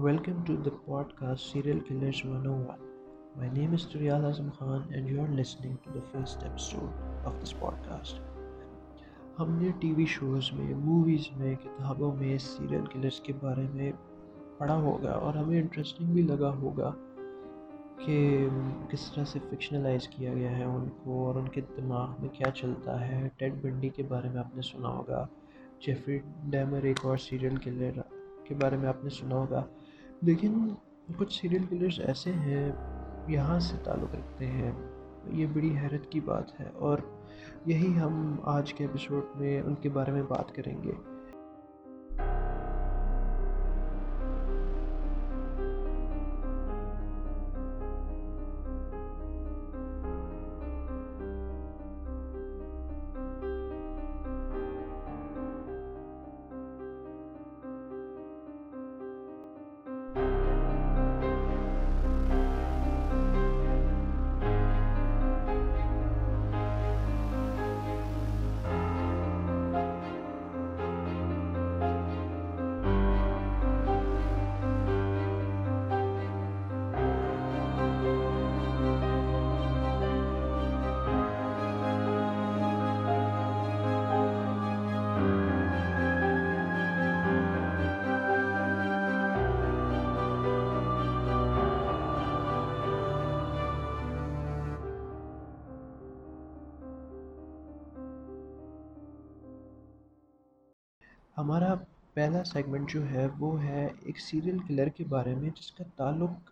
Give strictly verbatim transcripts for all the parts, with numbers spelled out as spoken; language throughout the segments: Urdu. Welcome to the podcast Serial Killers one oh one. My name is Turyal Azam Khan and you are listening to the first episode of this podcast. ہم نے ٹی وی شوز میں، موویز میں، کتابوں میں سیریل کلرز کے بارے میں پڑھا ہوگا اور ہمیں انٹرسٹنگ بھی لگا ہوگا کہ کس طرح سے فکشنلائز کیا گیا ہے ان کو اور ان کے دماغ میں کیا چلتا ہے. ٹیڈ بنڈی کے بارے میں آپ نے سنا ہوگا، جیفری ڈیمر ایک اور سیریل کلر کے بارے میں آپ نے سنا ہوگا، لیکن کچھ سیریل کلرز ایسے ہیں یہاں سے تعلق رکھتے ہیں. یہ بڑی حیرت کی بات ہے اور یہی ہم آج کے ایپیسوڈ میں ان کے بارے میں بات کریں گے. ہمارا پہلا سیگمنٹ جو ہے وہ ہے ایک سیریل کلر کے بارے میں جس کا تعلق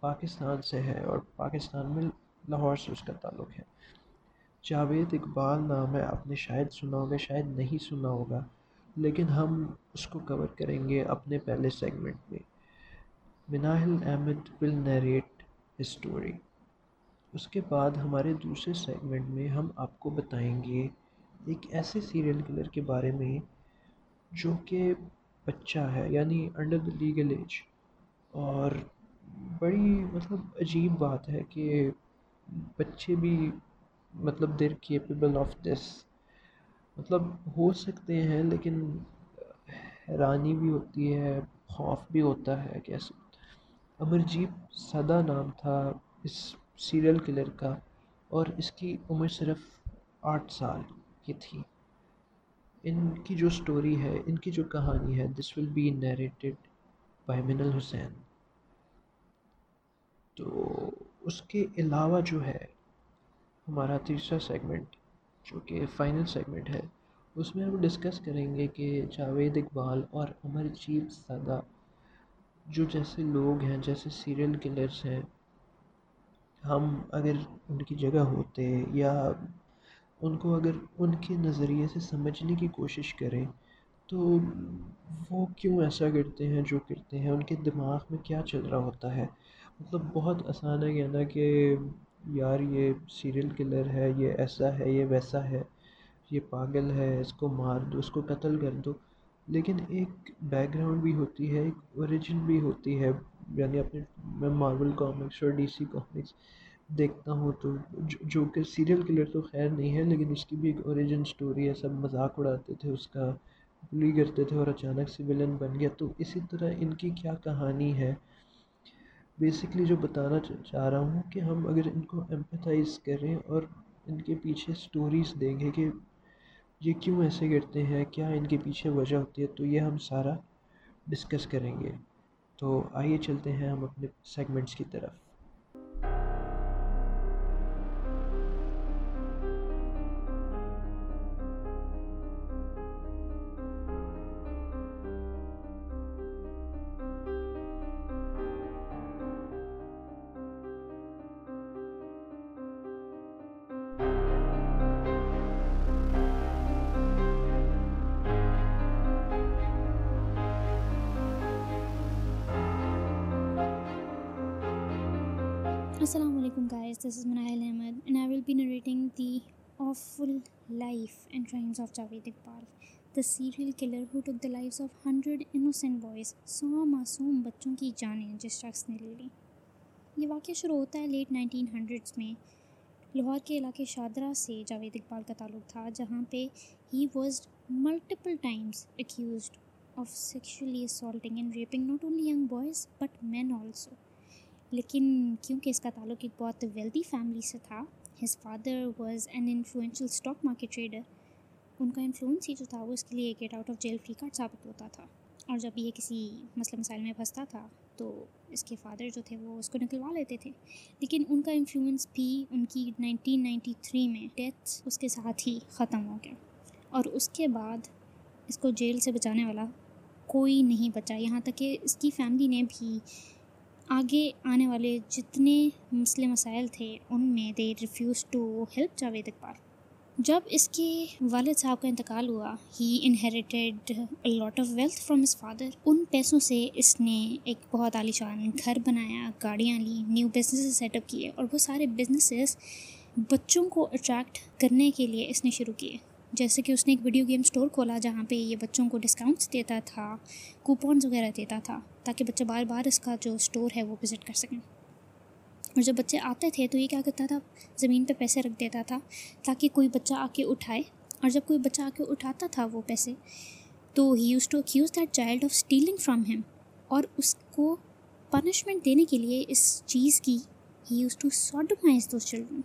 پاکستان سے ہے اور پاکستان میں لاہور سے اس کا تعلق ہے. جاوید اقبال نام ہے، آپ نے شاید سنا ہوگا، شاید نہیں سنا ہوگا، لیکن ہم اس کو کور کریں گے اپنے پہلے سیگمنٹ میں. Manal Ahmed will narrate his story. اس کے بعد ہمارے دوسرے سیگمنٹ میں ہم آپ کو بتائیں گے ایک ایسے سیریل کلر کے بارے میں جو کہ بچہ ہے، یعنی انڈر دا لیگل ایج. اور بڑی مطلب عجیب بات ہے کہ بچے بھی مطلب دیر کیپیبل آف دس، مطلب ہو سکتے ہیں، لیکن حیرانی بھی ہوتی ہے، خوف بھی ہوتا ہے کیسے. امرجیت سدا نام تھا اس سیریل کلر کا اور اس کی عمر صرف آٹھ سال کی تھی. ان کی جو سٹوری ہے، ان کی جو کہانی ہے، this will be narrated by Minal Hussain. تو اس کے علاوہ جو ہے ہمارا تیسرا سیگمنٹ جو کہ فائنل سیگمنٹ ہے، اس میں ہم ڈسکس کریں گے کہ جاوید اقبال اور امرجیت سادہ جو جیسے لوگ ہیں، جیسے سیریل کلرز ہیں، ہم اگر ان کی جگہ ہوتے یا ان کو اگر ان کے نظریے سے سمجھنے کی کوشش کریں تو وہ کیوں ایسا کرتے ہیں جو کرتے ہیں، ان کے دماغ میں کیا چل رہا ہوتا ہے. مطلب بہت آسان ہے کہنا کہ یار یہ سیریل کلر ہے، یہ ایسا ہے، یہ ویسا ہے، یہ پاگل ہے، اس کو مار دو، اس کو قتل کر دو، لیکن ایک بیک گراؤنڈ بھی ہوتی ہے، ایک اوریجن بھی ہوتی ہے. یعنی اپنے میں مارول کامکس اور ڈی سی کامکس دیکھتا ہوں تو جو کہ سیریل کلر تو خیر نہیں ہے، لیکن اس کی بھی ایک اوریجن سٹوری ہے. سب مذاق اڑاتے تھے اس کا، بلی کرتے تھے اور اچانک سے ولن بن گیا. تو اسی طرح ان کی کیا کہانی ہے. بیسکلی جو بتانا چاہ رہا ہوں کہ ہم اگر ان کو ایمپیتھائز کریں اور ان کے پیچھے سٹوریز دیں گے کہ یہ کیوں ایسے کرتے ہیں، کیا ان کے پیچھے وجہ ہوتی ہے، تو یہ ہم سارا ڈسکس کریں گے. تو آئیے چلتے ہیں ہم اپنے سیگمنٹس کی طرف. Assalamu alaikum guys, this is Minal Ahmad and I will be narrating the awful life and crimes of Javed Iqbal, the serial killer who took the lives of one hundred innocent boys, سو معصوم بچوں کی جانیں جس شخص نے لے لی. یہ واقعہ شروع ہوتا ہے لیٹ نائنٹین ہنڈریڈز میں. لاہور کے علاقے شادرہ سے جاوید اقبال کا تعلق تھا، جہاں پہ he was multiple times accused of sexually assaulting and raping not only young boys but men also. لیکن کیونکہ اس کا تعلق ایک بہت ویلدی فیملی سے تھا، his father was an influential stock market trader, ان کا انفلوئنس ہی جو تھا وہ اس کے لیے get out of jail free card ثابت ہوتا تھا، اور جب یہ کسی مسئلہ مسائل میں پھنستا تھا تو اس کے فادر جو تھے وہ اس کو نکلوا لیتے تھے. لیکن ان کا انفلوئنس بھی ان کی نائنٹین نائنٹی تھری میں ڈیتھ اس کے ساتھ ہی ختم ہو گیا، اور اس کے بعد اس کو جیل سے بچانے والا کوئی نہیں بچا، یہاں تک کہ اس کی فیملی نے بھی آگے آنے والے جتنے مسئلے مسائل تھے ان میں they refuse to help Javed Iqbal. جب اس کے والد صاحب کا انتقال ہوا، he inherited lot of wealth from his father, ان پیسوں سے اس نے ایک بہت عالیشان گھر بنایا، گاڑیاں لیں، نیو بزنسز سیٹ اپ کیے، اور وہ سارے بزنسز بچوں کو اٹریکٹ کرنے کے لیے اس نے شروع کیے. جیسے کہ اس نے ایک ویڈیو گیم سٹور کھولا جہاں پہ یہ بچوں کو ڈسکاؤنٹس دیتا تھا، کوپونز وغیرہ دیتا تھا، تاکہ بچے بار بار اس کا جو سٹور ہے وہ وزٹ کر سکیں. اور جب بچے آتے تھے تو یہ کیا کرتا تھا، زمین پہ پیسے رکھ دیتا تھا تاکہ کوئی بچہ آ کے اٹھائے، اور جب کوئی بچہ آ کے اٹھاتا تھا وہ پیسے تو he use to accuse that child of stealing from him, اور اس کو پنشمنٹ دینے کے لیے اس چیز کی ہی use to سوڈومائز those children,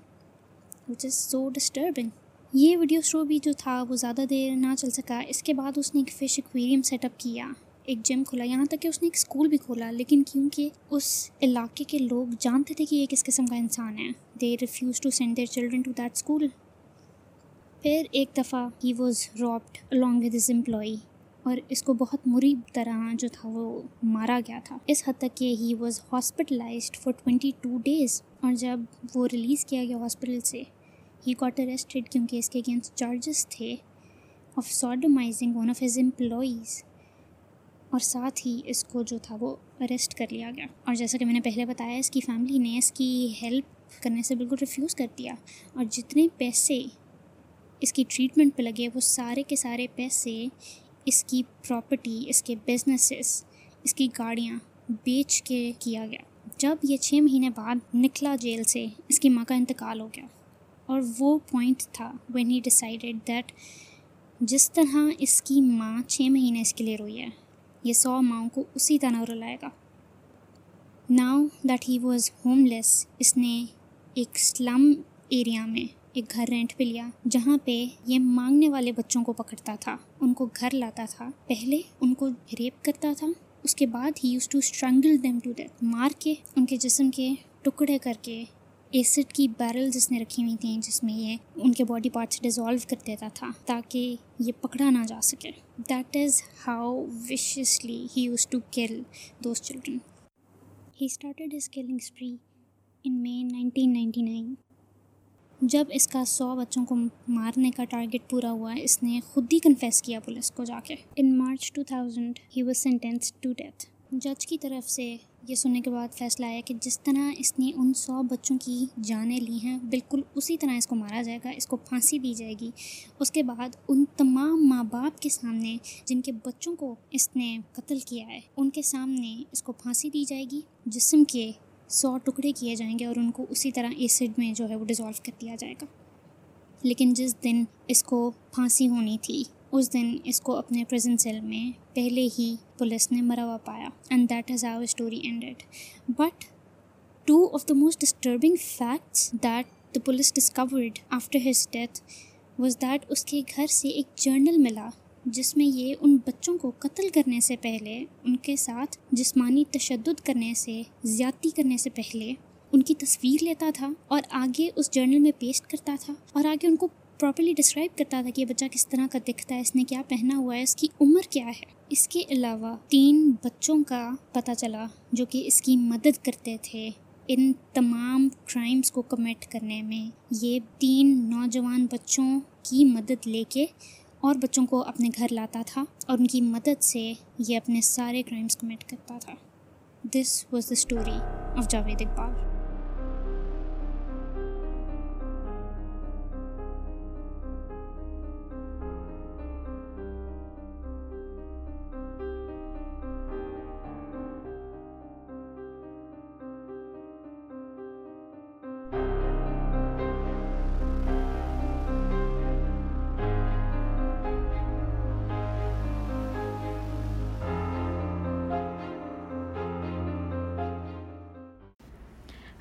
which is so disturbing. یہ ویڈیو اسٹور بھی جو تھا وہ زیادہ دیر نہ چل سکا. اس کے بعد اس نے ایک فش ایکویریم سیٹ اپ کیا، ایک جم کھولا، یہاں تک کہ اس نے ایک اسکول بھی کھولا. لیکن کیونکہ اس علاقے کے لوگ جانتے تھے کہ یہ کس قسم کا انسان ہے، they refuse to send their children to that school. پھر ایک دفعہ he was robbed along with his employee, اور اس کو بہت مریب طرح جو تھا وہ مارا گیا تھا، اس حد تک کہ he was hospitalised for twenty two days اور جب وہ ریلیز کیا گیا ہاسپٹل سے، ہی گاٹ اریسٹڈ کیونکہ اس کے اگینسٹ چارجز تھے of سوڈومائزنگ one of his employees, اور ساتھ ہی اس کو جو تھا وہ اریسٹ کر لیا گیا. اور جیسا کہ میں نے پہلے بتایا، اس کی فیملی نے اس کی ہیلپ کرنے سے بالکل ریفیوز کر دیا، اور جتنے پیسے اس کی ٹریٹمنٹ پہ لگے وہ سارے کے سارے پیسے، اس کی پراپرٹی، اس کے بزنسز، اس کی گاڑیاں بیچ کے کیا گیا. جب یہ چھ مہینے بعد نکلا جیل سے، اس کی ماں کا انتقال ہو گیا، اور وہ پوائنٹ تھا وین ہی ڈیسائیڈیڈ دیٹ جس طرح اس کی ماں چھ مہینے اس کے لیے روئی ہے، یہ سو ماؤں کو اسی طرح رلائے گا. Now that he was home لیس، اس نے ایک سلم ایریا میں ایک گھر رینٹ پہ لیا، جہاں پہ یہ مانگنے والے بچوں کو پکڑتا تھا، ان کو گھر لاتا تھا، پہلے ان کو ریپ کرتا تھا، اس کے بعد he use to strangle them to death, مار کے ان کے جسم کے ٹکڑے کر کے، ایسڈ کی بیرلز اس نے رکھی ہوئی تھیں جس میں یہ ان کے باڈی پارٹس ڈیزالو کر دیتا تھا تاکہ یہ پکڑا نہ جا سکے. That is how viciously he use to kill those children. He started his killing spree in May nineteen ninety nine. جب اس کا سو بچوں کو مارنے کا ٹارگٹ پورا ہوا، اس نے خود ہی کنفیس کیا پولیس کو جا کے. In March two thousand he was sentenced to death. جج کی طرف سے یہ سننے کے بعد فیصلہ آیا کہ جس طرح اس نے ان سو بچوں کی جانیں لی ہیں بالکل اسی طرح اس کو مارا جائے گا، اس کو پھانسی دی جائے گی. اس کے بعد ان تمام ماں باپ کے سامنے جن کے بچوں کو اس نے قتل کیا ہے، ان کے سامنے اس کو پھانسی دی جائے گی، جسم کے سو ٹکڑے کیے جائیں گے اور ان کو اسی طرح ایسڈ میں جو ہے وہ ڈیزالو کر دیا جائے گا. لیکن جس دن اس کو پھانسی ہونی تھی، اس دن اس کو اپنے پریزن سیل میں پہلے ہی پولیس نے مرا ہوا پایا. And that is how story ended. But two of the most disturbing facts that the police discovered after his death was that اس کے گھر سے ایک جرنل ملا جس میں یہ ان بچوں کو قتل کرنے سے پہلے، ان کے ساتھ جسمانی تشدد کرنے سے، زیادتی کرنے سے پہلے ان کی تصویر لیتا تھا اور آگے اس جرنل میں پیسٹ کرتا تھا، اور آگے ان کو پراپرلی ڈسکرائب کرتا تھا کہ یہ بچہ کس طرح کا دکھتا ہے، اس نے کیا پہنا ہوا ہے، اس کی عمر کیا ہے. اس کے علاوہ تین بچوں کا پتہ چلا جو کہ اس کی مدد کرتے تھے ان تمام کرائمز کو کمٹ کرنے میں. یہ تین نوجوان بچوں کی مدد لے کے اور بچوں کو اپنے گھر لاتا تھا، اور ان کی مدد سے یہ اپنے سارے کرائمز کمٹ کرتا تھا. This was the story of Javed Iqbal.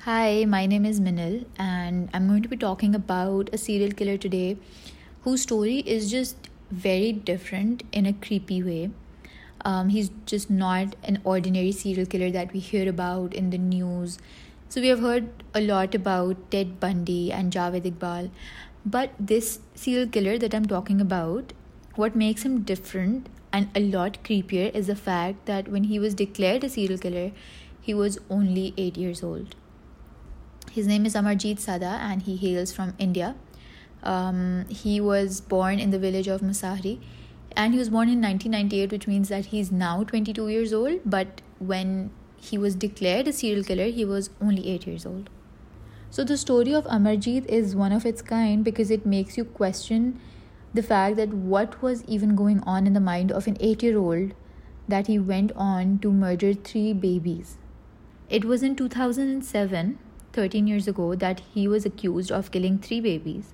Hi, my name is Minal and I'm going to be talking about a serial killer today whose story is just very different in a creepy way. Um, he's just not an ordinary serial killer that we hear about in the news. So we have heard a lot about Ted Bundy and Javed Iqbal, but this serial killer that I'm talking about, what makes him different and a lot creepier is the fact that when he was declared a serial killer, he was only eight years old. His name is Amarjeet Sada and he hails from India. Um, he was born in the village of Masahri and he was born in nineteen ninety-eight, which means that he's now twenty-two years old. But when he was declared a serial killer, he was only eight years old. So the story of Amarjeet is one of its kind because it makes you question the fact that what was even going on in the mind of an eight-year-old that he went on to murder three babies. It was in two thousand seven, thirteen years ago, that he was accused of killing three babies,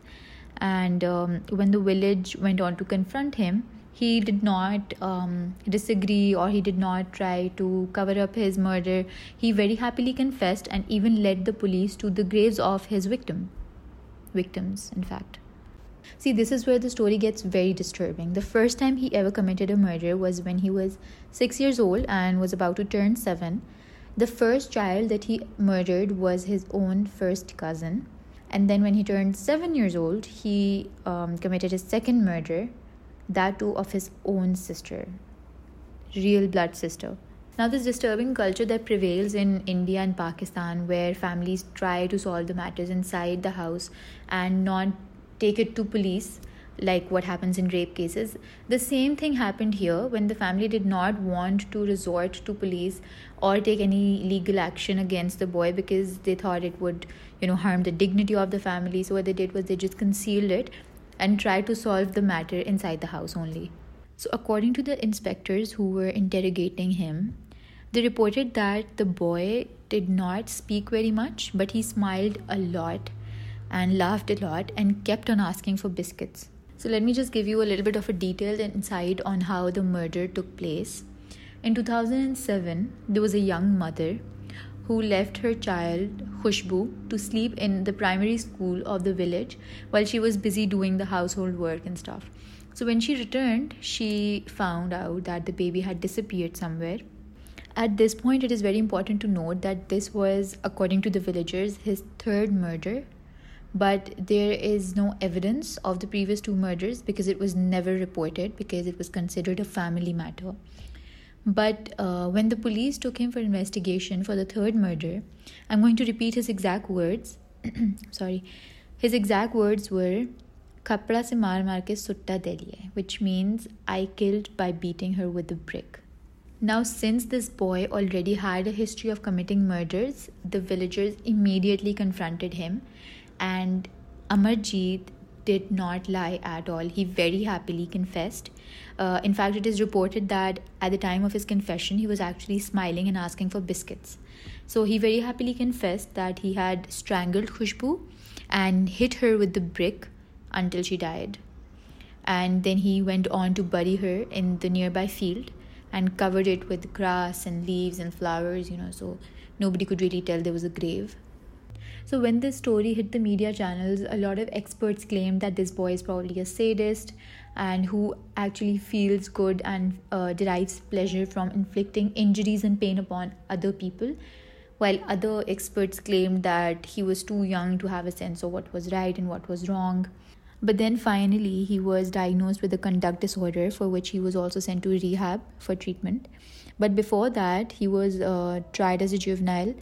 and um, when the village went on to confront him, he did not um, disagree or he did not try to cover up his murder. He very happily confessed and even led the police to the graves of his victim victims in fact. See, this is where the story gets very disturbing. The first time he ever committed a murder was when he was six years old and was about to turn seven. The first child that he murdered was his own first cousin. And then when he turned seven years old, he um, committed his second murder, that too of his own sister, real blood sister. Now, this disturbing culture that prevails in India and Pakistan, where families try to solve the matters inside the house and not take it to police, like what happens in rape cases. The same thing happened here when the family did not want to resort to police or take any legal action against the boy because they thought it would, you know, harm the dignity of the family. So what they did was they just concealed it and tried to solve the matter inside the house only. So according to the inspectors who were interrogating him, they reported that the boy did not speak very much, but he smiled a lot and laughed a lot and kept on asking for biscuits. So let me just give you a little bit of a detailed insight on how the murder took place. In two thousand seven, there was a young mother who left her child, Khushbu, to sleep in the primary school of the village while she was busy doing the household work and stuff. So when she returned, she found out that the baby had disappeared somewhere. At this point, it is very important to note that this was, according to the villagers, his third murder. But there is no evidence of the previous two murders because it was never reported because it was considered a family matter. But uh, when the police took him for investigation for the third murder, I'm going to repeat his exact words. Sorry. His exact words were, "Kapda se maar maar ke sutta de liye," which means, "I killed by beating her with a brick." Now, since this boy already had a history of committing murders, the villagers immediately confronted him. And Amarjeet did not lie at all. He very happily confessed. Uh, in fact, it is reported that at the time of his confession, he was actually smiling and asking for biscuits. So he very happily confessed that he had strangled Khushbu and hit her with the brick until she died. And then he went on to bury her in the nearby field and covered it with grass and leaves and flowers, you know, so nobody could really tell there was a grave. So when this story hit the media channels, a lot of experts claimed that this boy is probably a sadist and who actually feels good and uh, derives pleasure from inflicting injuries and pain upon other people, while other experts claimed that he was too young to have a sense of what was right and what was wrong. But then finally, he was diagnosed with a conduct disorder for which he was also sent to rehab for treatment. But before that, he was uh, tried as a juvenile.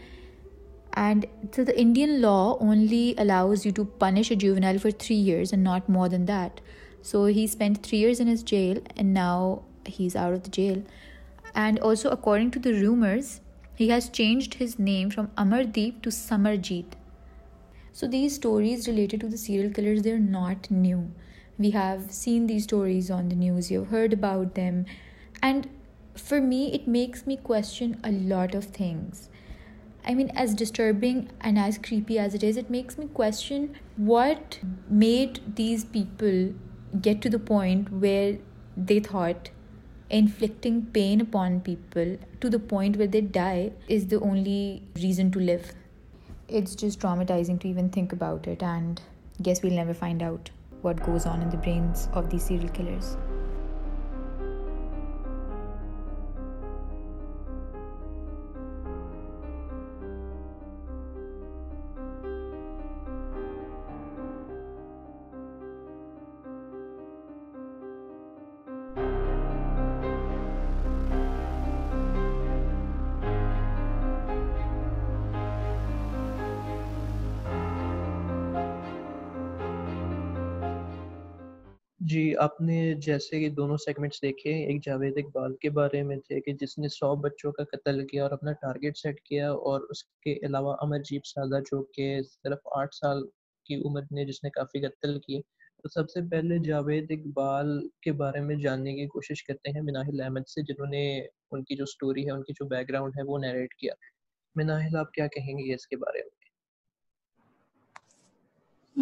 And so the Indian law only allows you to punish a juvenile for three years and not more than that. So he spent three years in his jail and now he's out of the jail. And also, according to the rumors, he has changed his name from Amardeep to Samarjeet. So these stories related to the serial killers, they're not new. We have seen these stories on the news, you've heard about them. And for me, it makes me question a lot of things. I mean, as disturbing and as creepy as it is, it makes me question what made these people get to the point where they thought inflicting pain upon people to the point where they die is the only reason to live. it's just traumatizing to even think about it, and guess we'll never find out what goes on in the brains of these serial killers. جی آپ نے جیسے کہ دونوں سیگمنٹس دیکھے، ایک جاوید اقبال کے بارے میں تھے کہ جس نے سو بچوں کا قتل کیا اور اپنا ٹارگٹ سیٹ کیا، اور اس کے علاوہ امرجیت سادہ جو کہ صرف آٹھ سال کی عمر نے جس نے کافی قتل کیے. تو سب سے پہلے جاوید اقبال کے بارے میں جاننے کی کوشش کرتے ہیں منال احمد سے، جنہوں نے ان کی جو سٹوری ہے، ان کی جو بیک گراؤنڈ ہے وہ نیریٹ کیا. منال، آپ کیا کہیں گے اس کے بارے میں؟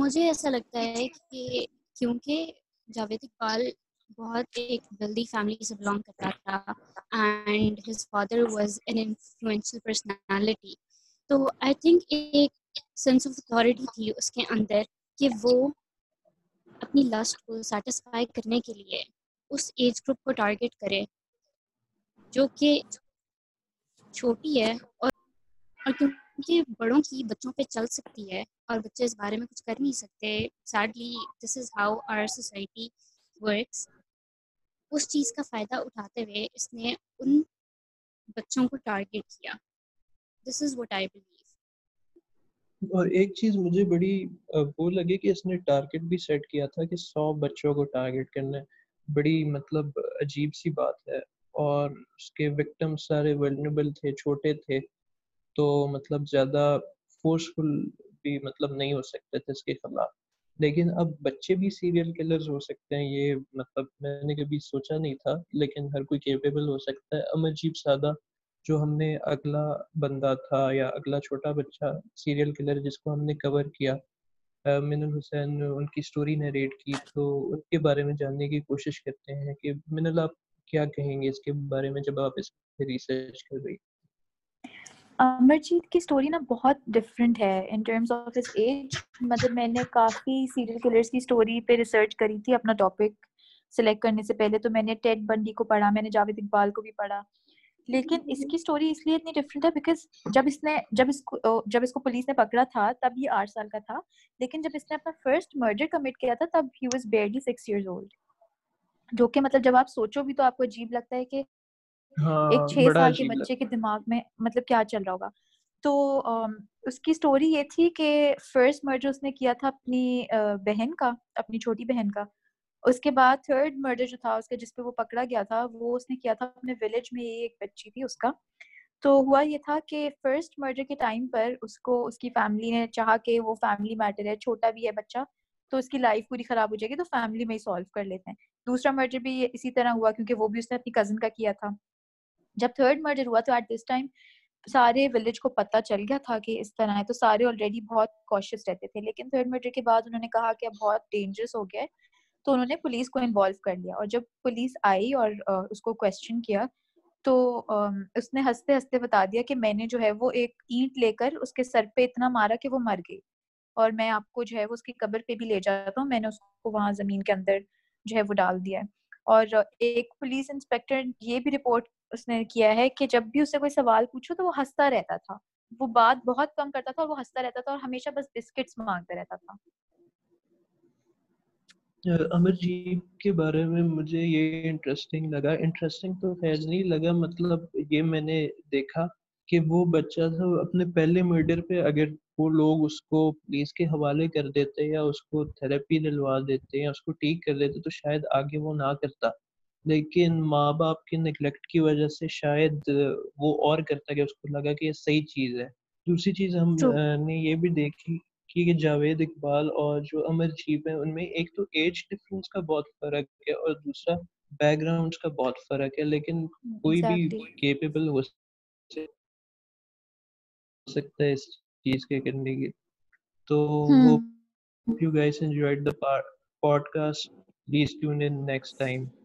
مجھے ایسا لگتا ہے کہ کیونکہ جاوید اقبال بہت ایک ویلدی فیملی سے بلانگ کرتا تھا and his father was an influential personality, تو آئی تھنک ایک سینس آف اتھارٹی تھی اس کے اندر کہ وہ اپنی لسٹ کو سیٹسفائی کرنے کے لیے اس ایج گروپ کو ٹارگٹ کرے جو کہ چھوٹی ہے اور کیونکہ بڑوں کی بچوں پہ چل سکتی ہے اور بچے اس بارے میں کچھ کر نہیں سکتے. Sadly this is how our society works. اس چیز کا فائدہ اٹھاتے ہوئے اس نے ان بچوں کو ٹارگٹ کیا. This is what I believe. اور ایک چیز مجھے بڑی وہ لگے کہ اس نے ٹارگٹ بھی سیٹ کیا تھا کہ سو بچوں کو ٹارگٹ کرنا بڑی مطلب عجیب سی بات ہے، اور اس کے وکٹم سارے ولنریبل تھے، چھوٹے تھے، تو مطلب زیادہ فورسفل بھی مطلب نہیں ہو سکتے تھے اس کے خلاف. لیکن اب بچے بھی سیریل کلرز ہو سکتے ہیں، یہ مطلب میں نے کبھی سوچا نہیں تھا، لیکن ہر کوئی کیپیبل ہو سکتا ہے. امرجیت سادہ جو ہم نے اگلا بندہ تھا یا اگلا چھوٹا بچہ سیریل کلر جس کو ہم نے کور کیا، منل حسین ان کی سٹوری نیریٹ کی، تو ان کے بارے میں جاننے کی کوشش کرتے ہیں کہ منل آپ کیا کہیں گے اس کے بارے میں جب آپ اس پہ ریسرچ کر رہی؟ امرجیت کی سٹوری نا بہت ڈفرینٹ ہے in terms of his age. مطلب میں نے کافی سیریل کلرز کی سٹوری پہ ریسرچ کری تھی اپنا ٹاپک سلیکٹ کرنے سے پہلے، تو میں نے ٹیڈ بنڈی کو پڑھا، میں نے جاوید اقبال کو بھی پڑھا، لیکن اس کی سٹوری اس لیے اتنی ڈفرینٹ ہے بیکاز جب اس نے جب اس کو جب اس کو پولیس نے پکڑا تھا تب یہ آٹھ سال کا تھا، لیکن جب اس نے اپنا فرسٹ مرڈر کمٹ کیا تھا تب he was barely six years old, جو کہ مطلب جب آپ سوچو بھی تو آپ کو عجیب لگتا ہے کہ ایک چھ سال کے بچے کے دماغ میں مطلب کیا چل رہا ہوگا. تو اس کی سٹوری یہ تھی کہ فرسٹ مرڈر اس نے کیا تھا اپنی بہن کا، اپنی چھوٹی بہن کا. اس کے بعد تھرڈ مرڈر جو تھا اس کا، جس پہ وہ پکڑا گیا تھا، وہ اس نے کیا تھا اپنے ولیج میں، ایک بچی تھی اس کا. تو ہوا یہ تھا کہ فرسٹ مرڈر کے ٹائم پر اس کو اس کی فیملی نے چاہا کہ وہ فیملی میٹر ہے، چھوٹا بھی ہے بچہ تو اس کی لائف پوری خراب ہو جائے گی تو فیملی میں ہی سالو کر لیتے ہیں. دوسرا مرڈر بھی اسی طرح ہوا کیونکہ وہ بھی اس نے اپنی کزن کا کیا تھا. جب تھرڈ مرڈر ہوا تو ایٹ دس ٹائم سارے ولیج کو پتہ چل گیا تھا کہ اس طرح ہے، تو سارے آلریڈی بہت کوشیس رہتے تھے. لیکن تھرڈ مرڈر کے بعد انہوں نے کہا کہ اب بہت ڈینجرس ہو گیا ہے، تو انہوں نے پولیس کو انوالو کر لیا. اور جب پولیس آئی اور اس کو کویسچن کیا تو اس نے ہنستے ہنستے بتا دیا کہ میں نے جو ہے وہ ایک اینٹ لے کر اس کے سر پہ اتنا مارا کہ وہ مر گئی، اور میں آپ کو جو ہے وہ اس کی قبر پہ بھی لے جاتا ہوں، میں نے اس کو وہاں زمین کے اندر جو ہے وہ ڈال دیا ہے. اور ایک پولیس انسپیکٹر یہ بھی رپورٹ اس نے کیا ہے کہ جب بھی اسے کوئی سوال پوچھو تو وہ ہنستا رہتا تھا، وہ بات بہت کم کرتا تھا اور وہ ہنستا رہتا تھا اور ہمیشہ بس بسکٹس مانگتا رہتا تھا. امرجیت کے بارے میں مجھے یہ انٹرسٹنگ لگا، انٹرسٹنگ تو خیر نہیں لگا، مطلب یہ میں نے دیکھا کہ وہ بچہ تھا اپنے پہلے مرڈر پہ اگر وہ لوگ اس کو پولیس کے حوالے کر دیتے یا اس کو تھیراپی دلوا دیتے یا اس کو ٹھیک کر دیتے تو شاید آگے وہ نہ کرتا، لیکن ماں باپ کے نگلیکٹ کی وجہ سے شاید وہ اور کرتا گیا، اس کو لگا کہ یہ صحیح چیز ہے. دوسری چیز ہم نے یہ بھی دیکھی کہ جاوید اقبال اور جو امرجیت ہیں ان میں ایک تو ایج ڈفرینس کا بہت فرق ہے اور دوسرا بیک گراؤنڈس کا بہت فرق ہے، لیکن کوئی بھی کیپیبل ہو سکتا ہے اس چیز کے کرنے کی. تو hope you guys enjoyed the podcast. Please tune in next time.